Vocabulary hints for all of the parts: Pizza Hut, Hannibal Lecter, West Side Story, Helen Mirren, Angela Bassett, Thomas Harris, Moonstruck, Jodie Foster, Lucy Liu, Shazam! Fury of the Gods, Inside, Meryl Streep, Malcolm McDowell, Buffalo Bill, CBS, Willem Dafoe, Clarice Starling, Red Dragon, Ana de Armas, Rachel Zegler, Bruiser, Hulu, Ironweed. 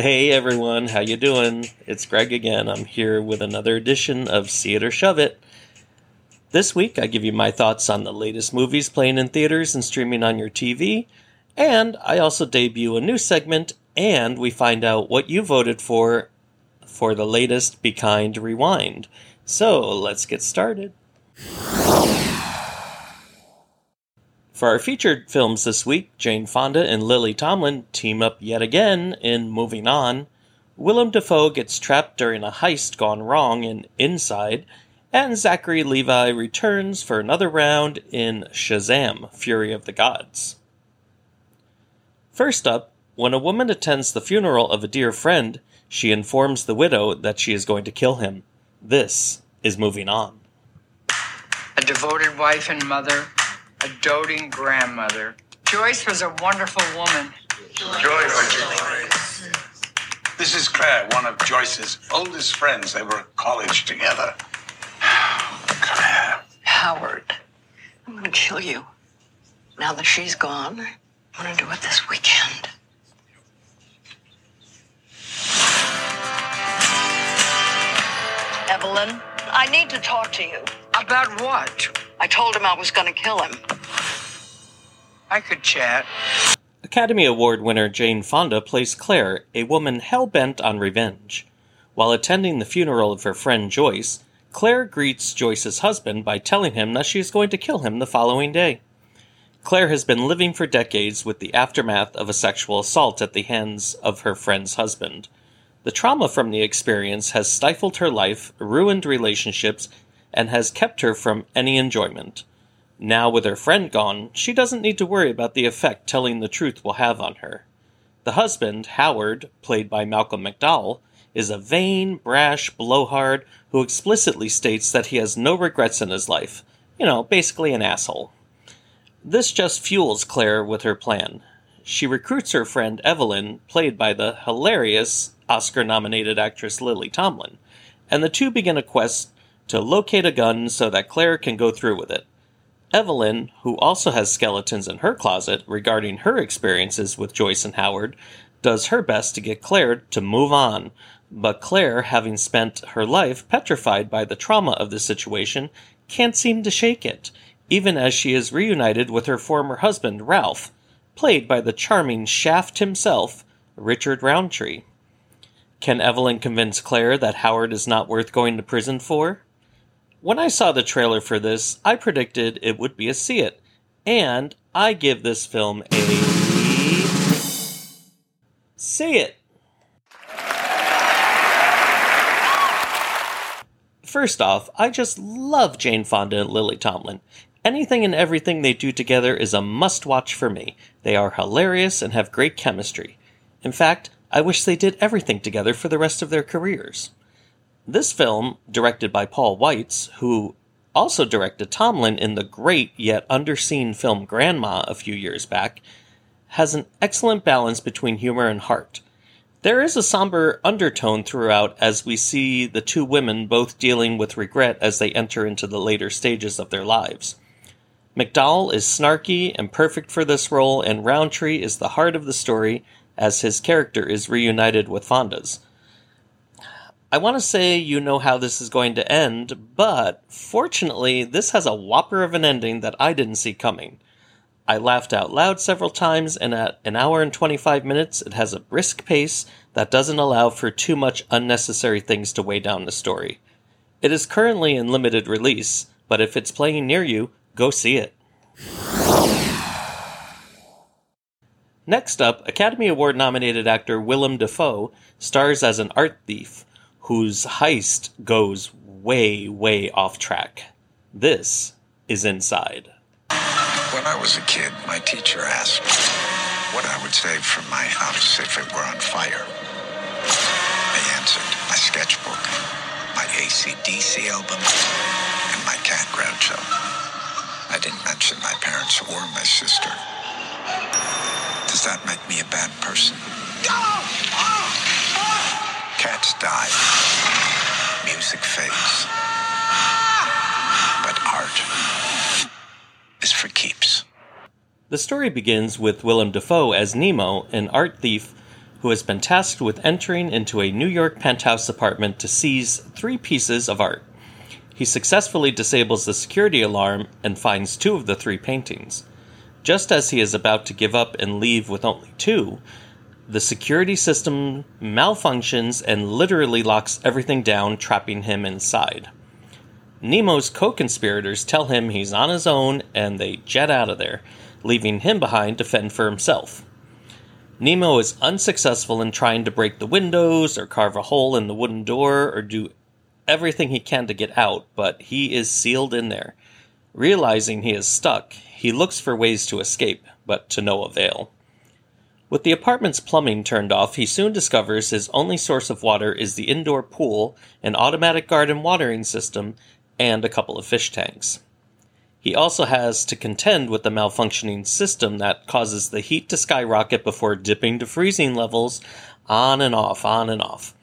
Hey everyone, how you doing? It's Greg again. I'm here with another edition of See It or Shove It. This week I give you my thoughts on the latest movies playing in theaters and streaming on your TV, and I also debut a new segment, and we find out what you voted for the latest Be Kind Rewind. So, let's get started. For our featured films this week, Jane Fonda and Lily Tomlin team up yet again in Moving On. Willem Dafoe gets trapped during a heist gone wrong in Inside. And Zachary Levi returns for another round in Shazam! Fury of the Gods. First up, when a woman attends the funeral of a dear friend, she informs the widow that she is going to kill him. This is Moving On. A devoted wife and mother. A doting grandmother. Joyce was a wonderful woman. Joyce. This is Claire, one of Joyce's oldest friends. They were at college together. Claire. Howard, I'm going to kill you. Now that she's gone, I'm going to do it this weekend. Evelyn, I need to talk to you. About what? I told him I was going to kill him. I could chat. Academy Award winner Jane Fonda plays Claire, a woman hell-bent on revenge. While attending the funeral of her friend Joyce, Claire greets Joyce's husband by telling him that she is going to kill him the following day. Claire has been living for decades with the aftermath of a sexual assault at the hands of her friend's husband. The trauma from the experience has stifled her life, ruined relationships, and has kept her from any enjoyment. Now with her friend gone, she doesn't need to worry about the effect telling the truth will have on her. The husband, Howard, played by Malcolm McDowell, is a vain, brash blowhard who explicitly states that he has no regrets in his life. You know, basically an asshole. This just fuels Claire with her plan. She recruits her friend Evelyn, played by the hilarious Oscar-nominated actress Lily Tomlin, and the two begin a quest to locate a gun so that Claire can go through with it. Evelyn, who also has skeletons in her closet regarding her experiences with Joyce and Howard, does her best to get Claire to move on, but Claire, having spent her life petrified by the trauma of the situation, can't seem to shake it, even as she is reunited with her former husband, Ralph, played by the charming Shaft himself, Richard Roundtree. Can Evelyn convince Claire that Howard is not worth going to prison for? When I saw the trailer for this, I predicted it would be a see it, and I give this film a see it. First off, I just love Jane Fonda and Lily Tomlin. Anything and everything they do together is a must-watch for me. They are hilarious and have great chemistry. In fact, I wish they did everything together for the rest of their careers. This film, directed by Paul Weitz, who also directed Tomlin in the great yet underseen film Grandma a few years back, has an excellent balance between humor and heart. There is a somber undertone throughout as we see the two women both dealing with regret as they enter into the later stages of their lives. McDowell is snarky and perfect for this role, and Roundtree is the heart of the story as his character is reunited with Fonda's. I want to say you know how this is going to end, but fortunately, this has a whopper of an ending that I didn't see coming. I laughed out loud several times, and at an hour and 25 minutes, it has a brisk pace that doesn't allow for too much unnecessary things to weigh down the story. It is currently in limited release, but if it's playing near you, go see it. Next up, Academy Award-nominated actor Willem Dafoe stars as an art thief whose heist goes way, way off track. This is Inside. When I was a kid, my teacher asked me what I would save from my house if it were on fire. I answered, my sketchbook, my AC/DC album, and my cat Groucho. I didn't mention my parents or my sister. Does that make me a bad person? Cats die. Music fades. But art is for keeps. The story begins with Willem Dafoe as Nemo, an art thief who has been tasked with entering into a New York penthouse apartment to seize three pieces of art. He successfully disables the security alarm and finds two of the three paintings. Just as he is about to give up and leave with only two, the security system malfunctions and literally locks everything down, trapping him inside. Nemo's co-conspirators tell him he's on his own, and they jet out of there, leaving him behind to fend for himself. Nemo is unsuccessful in trying to break the windows or carve a hole in the wooden door or do everything he can to get out, but he is sealed in there. Realizing he is stuck, he looks for ways to escape, but to no avail. With the apartment's plumbing turned off, he soon discovers his only source of water is the indoor pool, an automatic garden watering system, and a couple of fish tanks. He also has to contend with the malfunctioning system that causes the heat to skyrocket before dipping to freezing levels, on and off, on and off.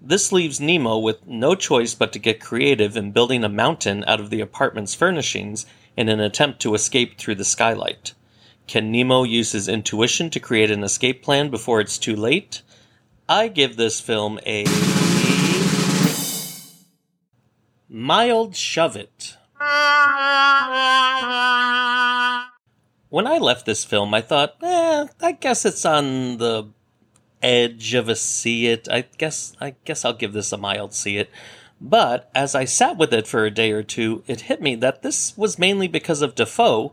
This leaves Nemo with no choice but to get creative in building a mountain out of the apartment's furnishings in an attempt to escape through the skylight. Can Nemo use his intuition to create an escape plan before it's too late? I give this film a mild shove it. When I left this film, I thought, I guess it's on the edge of a see it. I guess I'll give this a mild see it. But as I sat with it for a day or two, it hit me that this was mainly because of Dafoe,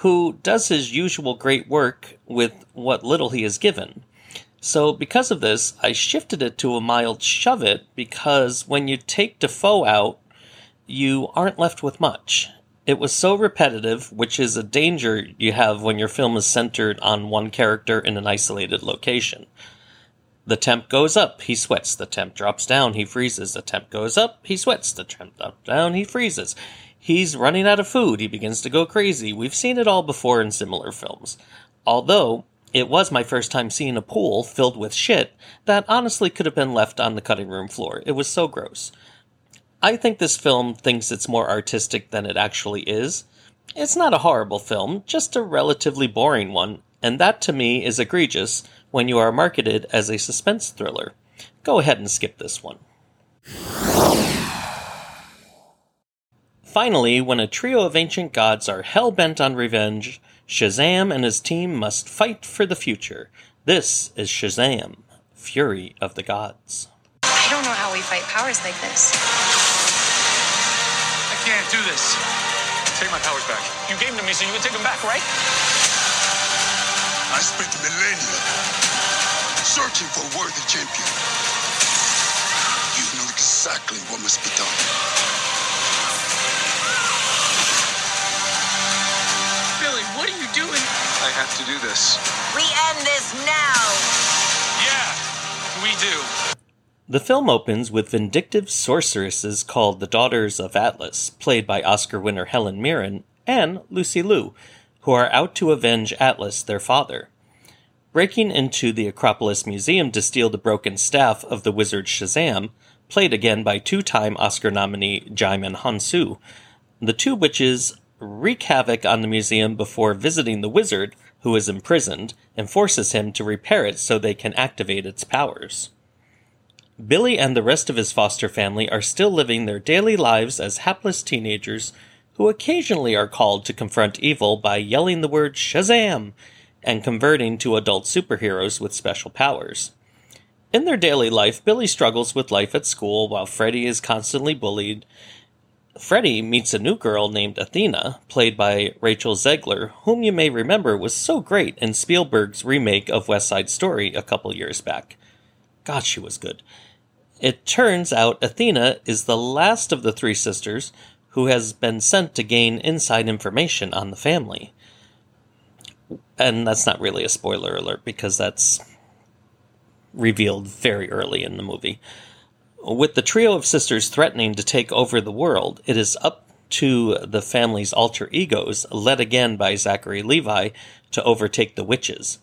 who does his usual great work with what little he is given. So because of this, I shifted it to a mild shove it, because when you take Dafoe out, you aren't left with much. It was so repetitive, which is a danger you have when your film is centered on one character in an isolated location. The temp goes up, he sweats. The temp drops down, he freezes. The temp goes up, he sweats. The temp drops down, he freezes. He's running out of food, he begins to go crazy. We've seen it all before in similar films. Although, it was my first time seeing a pool filled with shit that honestly could have been left on the cutting room floor. It was so gross. I think this film thinks it's more artistic than it actually is. It's not a horrible film, just a relatively boring one, and that to me is egregious when you are marketed as a suspense thriller. Go ahead and skip this one. Finally, when a trio of ancient gods are hell-bent on revenge, Shazam and his team must fight for the future. This is Shazam! Fury of the Gods. I don't know how we fight powers like this. I can't do this. Take my powers back. You gave them to me, so you would take them back, right? I spent a millennia searching for a worthy champion. You know exactly what must be done. Billy, what are you doing? I have to do this. We end this now. Yeah, we do. The film opens with vindictive sorceresses called the Daughters of Atlas, played by Oscar winner Helen Mirren, and Lucy Liu, who are out to avenge Atlas, their father. Breaking into the Acropolis Museum to steal the broken staff of the wizard Shazam, played again by two-time Oscar nominee Djimon Hounsou, the two witches wreak havoc on the museum before visiting the wizard, who is imprisoned, and forces him to repair it so they can activate its powers. Billy and the rest of his foster family are still living their daily lives as hapless teenagers who occasionally are called to confront evil by yelling the word Shazam and converting to adult superheroes with special powers. In their daily life, Billy struggles with life at school while Freddy is constantly bullied. Freddy meets a new girl named Athena, played by Rachel Zegler, whom you may remember was so great in Spielberg's remake of West Side Story a couple years back. God, she was good. It turns out Athena is the last of the three sisters who has been sent to gain inside information on the family. And that's not really a spoiler alert because that's revealed very early in the movie. With the trio of sisters threatening to take over the world, it is up to the family's alter egos, led again by Zachary Levi, to overtake the witches.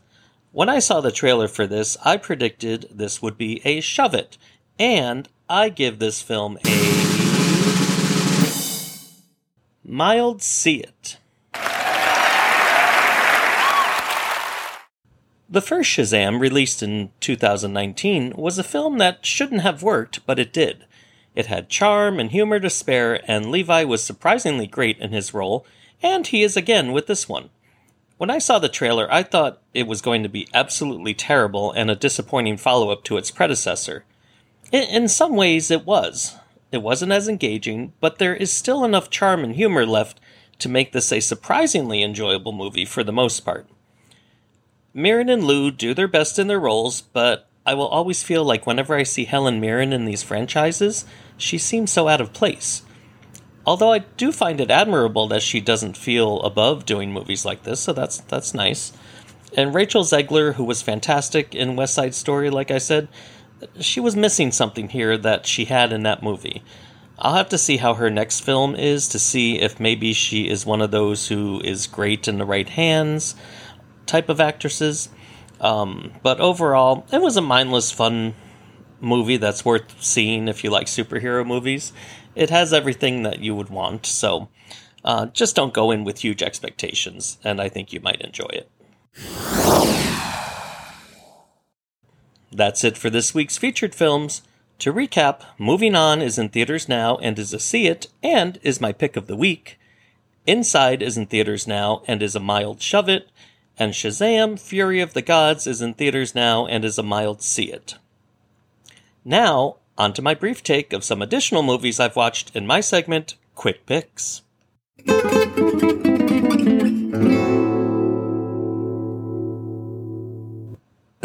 When I saw the trailer for this, I predicted this would be a shove it. And I give this film a mild see it. The first Shazam, released in 2019, was a film that shouldn't have worked, but it did. It had charm and humor to spare, and Levi was surprisingly great in his role, and he is again with this one. When I saw the trailer, I thought it was going to be absolutely terrible and a disappointing follow-up to its predecessor. In some ways, it was. It wasn't as engaging, but there is still enough charm and humor left to make this a surprisingly enjoyable movie for the most part. Mirren and Liu do their best in their roles, but I will always feel like whenever I see Helen Mirren in these franchises, she seems so out of place. Although I do find it admirable that she doesn't feel above doing movies like this, so that's nice. And Rachel Zegler, who was fantastic in West Side Story, like I said, she was missing something here that she had in that movie. I'll have to see how her next film is to see if maybe she is one of those who is great in the right hands type of actresses. But overall, it was a mindless, fun movie that's worth seeing if you like superhero movies. It has everything that you would want, so just don't go in with huge expectations, and I think you might enjoy it. That's it for this week's featured films. To recap, Moving On is in theaters now and is a see it, and is my pick of the week. Inside is in theaters now and is a mild shove it. And Shazam! Fury of the Gods is in theaters now and is a mild see it. Now, onto my brief take of some additional movies I've watched in my segment, Quick Picks. A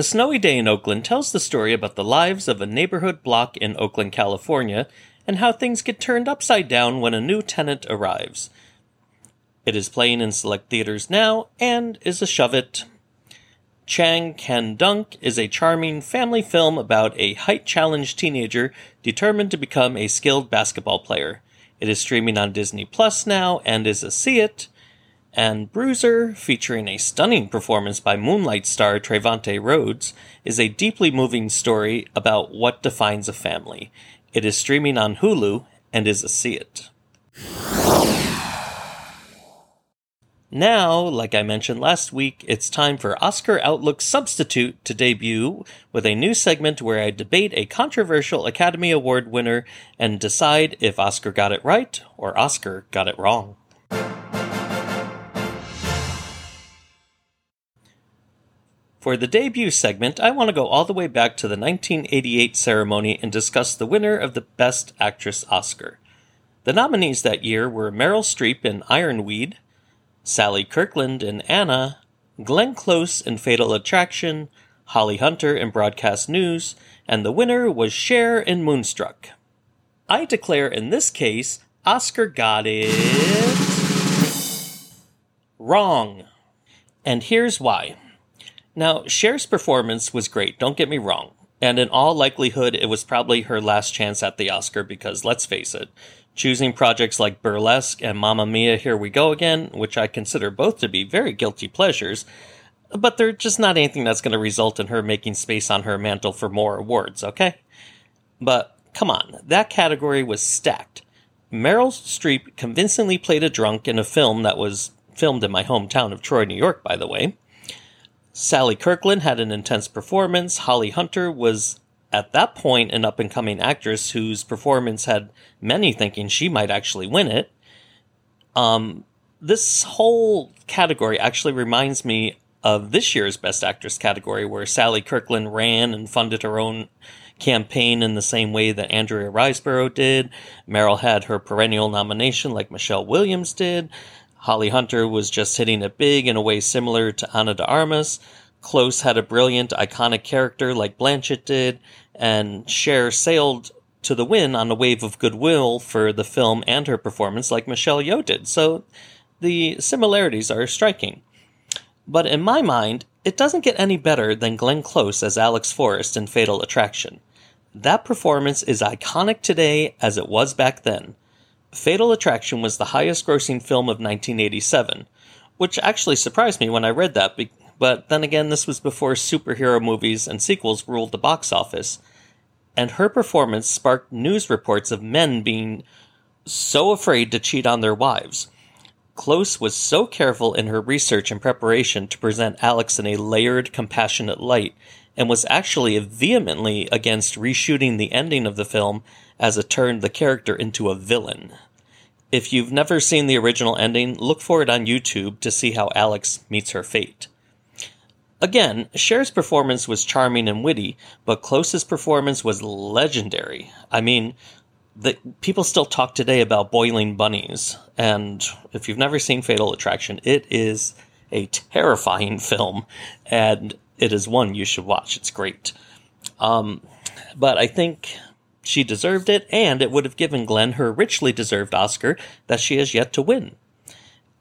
Snowy Day in Oakland tells the story about the lives of a neighborhood block in Oakland, California, and how things get turned upside down when a new tenant arrives. It is playing in select theaters now and is a shove it. Chang Can Dunk is a charming family film about a height-challenged teenager determined to become a skilled basketball player. It is streaming on Disney Plus now and is a see it. And Bruiser, featuring a stunning performance by Moonlight star Trevante Rhodes, is a deeply moving story about what defines a family. It is streaming on Hulu and is a see it. Now, like I mentioned last week, it's time for Oscar Outlook Substitute to debut with a new segment where I debate a controversial Academy Award winner and decide if Oscar got it right or Oscar got it wrong. For the debut segment, I want to go all the way back to the 1988 ceremony and discuss the winner of the Best Actress Oscar. The nominees that year were Meryl Streep in Ironweed, Sally Kirkland in Anna, Glenn Close in Fatal Attraction, Holly Hunter in Broadcast News, and the winner was Cher in Moonstruck. I declare in this case, Oscar got it wrong. And here's why. Now, Cher's performance was great, don't get me wrong. And in all likelihood, it was probably her last chance at the Oscar because, let's face it, choosing projects like Burlesque and Mamma Mia, Here We Go Again, which I consider both to be very guilty pleasures, but they're just not anything that's going to result in her making space on her mantle for more awards, okay? But come on, that category was stacked. Meryl Streep convincingly played a drunk in a film that was filmed in my hometown of Troy, New York, by the way. Sally Kirkland had an intense performance. Holly Hunter was, at that point, an up-and-coming actress whose performance had many thinking she might actually win it. This whole category actually reminds me of this year's Best Actress category, where Sally Kirkland ran and funded her own campaign in the same way that Andrea Riseborough did. Meryl had her perennial nomination like Michelle Williams did. Holly Hunter was just hitting it big in a way similar to Ana de Armas. Close had a brilliant, iconic character like Blanchett did, and Cher sailed to the win on a wave of goodwill for the film and her performance like Michelle Yeoh did, so the similarities are striking. But in my mind, it doesn't get any better than Glenn Close as Alex Forrest in Fatal Attraction. That performance is iconic today as it was back then. Fatal Attraction was the highest-grossing film of 1987, which actually surprised me when I read that, but then again, this was before superhero movies and sequels ruled the box office, and her performance sparked news reports of men being so afraid to cheat on their wives. Close was so careful in her research and preparation to present Alex in a layered, compassionate light, and was actually vehemently against reshooting the ending of the film as it turned the character into a villain. If you've never seen the original ending, look for it on YouTube to see how Alex meets her fate. Again, Cher's performance was charming and witty, but Close's performance was legendary. I mean, people still talk today about boiling bunnies, and if you've never seen Fatal Attraction, it is a terrifying film, and it is one you should watch. It's great. But I think she deserved it, and it would have given Glenn her richly deserved Oscar that she has yet to win.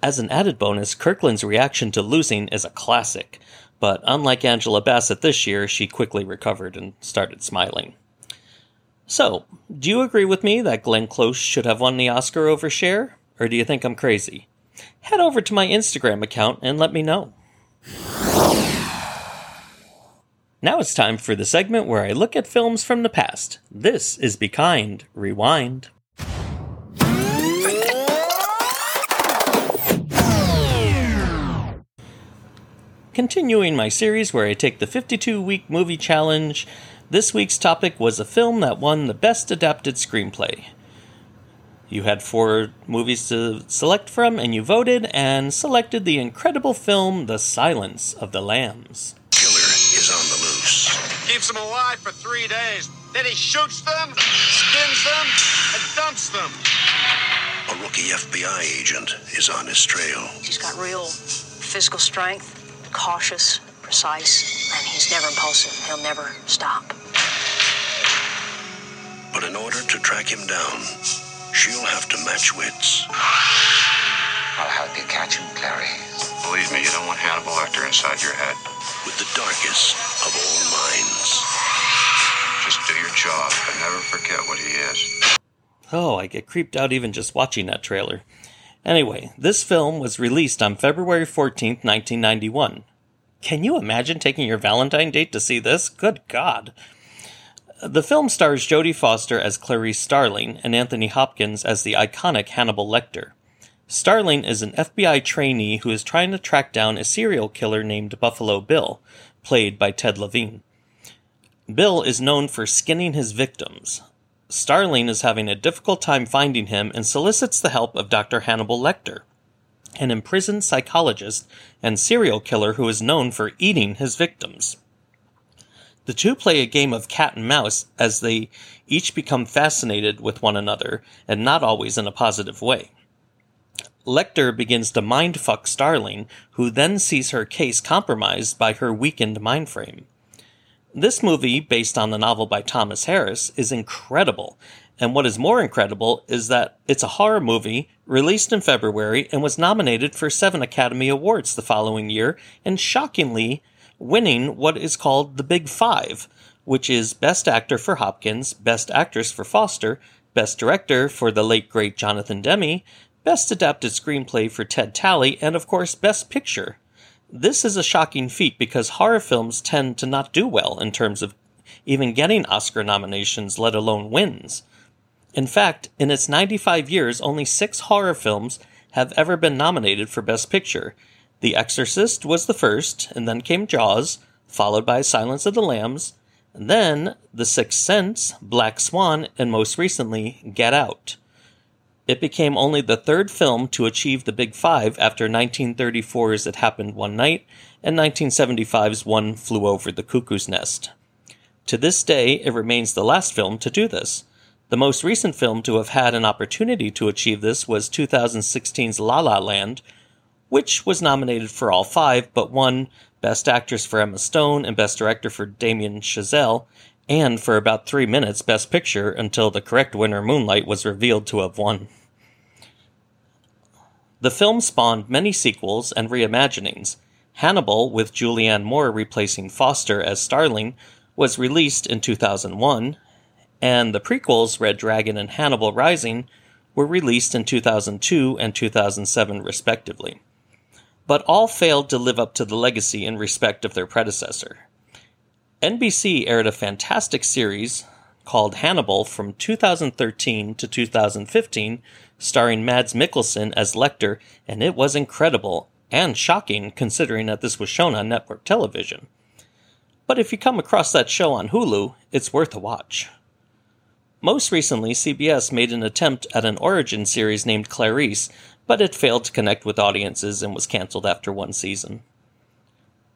As an added bonus, Kirkland's reaction to losing is a classic. But unlike Angela Bassett this year, she quickly recovered and started smiling. So, do you agree with me that Glenn Close should have won the Oscar over Cher? Or do you think I'm crazy? Head over to my Instagram account and let me know. Now it's time for the segment where I look at films from the past. This is Be Kind, Rewind. Continuing my series where I take the 52-week movie challenge, this week's topic was a film that won the Best Adapted Screenplay. You had 4 movies to select from, and you voted and selected the incredible film The Silence of the Lambs. Killer is on the loose. Keeps them alive for 3 days. Then he shoots them, skins them, and dumps them. A rookie FBI agent is on his trail. He's got real physical strength. Cautious, precise, and he's never impulsive. He'll never stop. But in order to track him down, she'll have to match wits. I'll help you catch him, Clary. Believe me, you don't want Hannibal Lecter inside your head. With the darkest of all minds. Just do your job and never forget what he is. Oh, I get creeped out even just watching that trailer. Anyway, this film was released on February 14th, 1991. Can you imagine taking your Valentine date to see this? Good God. The film stars Jodie Foster as Clarice Starling and Anthony Hopkins as the iconic Hannibal Lecter. Starling is an FBI trainee who is trying to track down a serial killer named Buffalo Bill, played by Ted Levine. Bill is known for skinning his victims. Starling is having a difficult time finding him and solicits the help of Dr. Hannibal Lecter, an imprisoned psychologist and serial killer who is known for eating his victims. The two play a game of cat and mouse as they each become fascinated with one another, and not always in a positive way. Lecter begins to mindfuck Starling, who then sees her case compromised by her weakened mindframe. This movie, based on the novel by Thomas Harris, is incredible, and what is more incredible is that it's a horror movie released in February and was nominated for 7 Academy Awards the following year, and shockingly winning what is called the Big Five, which is Best Actor for Hopkins, Best Actress for Foster, Best Director for the late great Jonathan Demme, Best Adapted Screenplay for Ted Talley, and of course Best Picture. This is a shocking feat because horror films tend to not do well in terms of even getting Oscar nominations, let alone wins. In fact, in its 95 years, only 6 horror films have ever been nominated for Best Picture. The Exorcist was the first, and then came Jaws, followed by Silence of the Lambs, and then The Sixth Sense, Black Swan, and most recently, Get Out. It became only the 3rd film to achieve the Big Five after 1934's It Happened One Night and 1975's One Flew Over the Cuckoo's Nest. To this day, it remains the last film to do this. The most recent film to have had an opportunity to achieve this was 2016's La La Land, which was nominated for all 5 but won Best Actress for Emma Stone and Best Director for Damien Chazelle, and for about 3 minutes Best Picture until the correct winner Moonlight was revealed to have won. The film spawned many sequels and reimaginings. Hannibal, with Julianne Moore replacing Foster as Starling, was released in 2001, and the prequels Red Dragon and Hannibal Rising were released in 2002 and 2007 respectively. But all failed to live up to the legacy in respect of their predecessor. NBC aired a fantastic series called Hannibal from 2013 to 2015, starring Mads Mikkelsen as Lecter, and it was incredible and shocking considering that this was shown on network television. But if you come across that show on Hulu, it's worth a watch. Most recently, CBS made an attempt at an origin series named Clarice, but it failed to connect with audiences and was canceled after one season.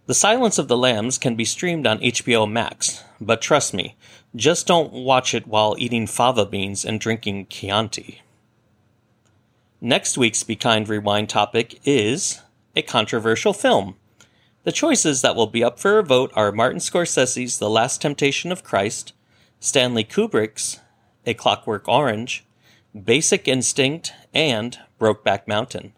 The Silence of the Lambs can be streamed on HBO Max, but trust me, just don't watch it while eating fava beans and drinking Chianti. Next week's Be Kind Rewind topic is a controversial film. The choices that will be up for a vote are Martin Scorsese's The Last Temptation of Christ, Stanley Kubrick's A Clockwork Orange, Basic Instinct, and Brokeback Mountain.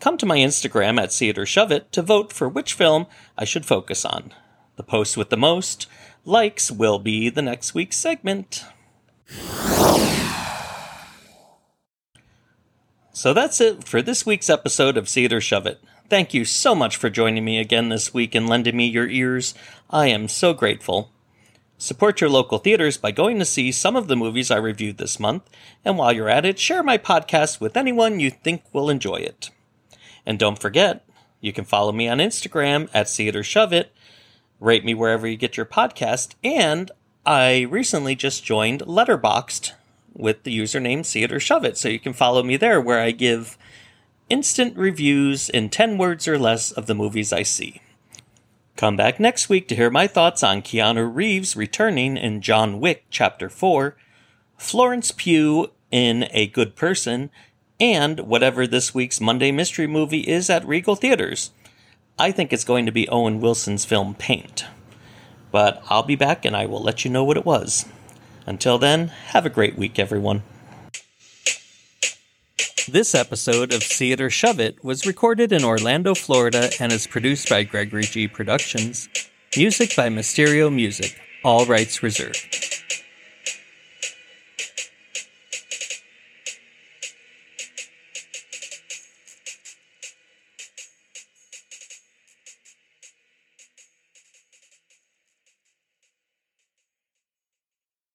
Come to my Instagram at See It or Shove It to vote for which film I should focus on. The post with the most likes will be the next week's segment. So that's it for this week's episode of See It or Shove It. Thank you so much for joining me again this week and lending me your ears. I am so grateful. Support your local theaters by going to see some of the movies I reviewed this month, and while you're at it, share my podcast with anyone you think will enjoy it. And don't forget, you can follow me on Instagram at See It or Shove It, rate me wherever you get your podcast, and I recently just joined Letterboxd with the username See It or Shove It, so you can follow me there where I give instant reviews in 10 words or less of the movies I see. Come back next week to hear my thoughts on Keanu Reeves returning in John Wick Chapter 4, Florence Pugh in A Good Person, and whatever this week's Monday Mystery movie is at Regal Theaters. I think it's going to be Owen Wilson's film Paint. But I'll be back and I will let you know what it was. Until then, have a great week, everyone. This episode of See It or Shove It was recorded in Orlando, Florida, and is produced by Gregory G. Productions. Music by Mysterio Music. All rights reserved.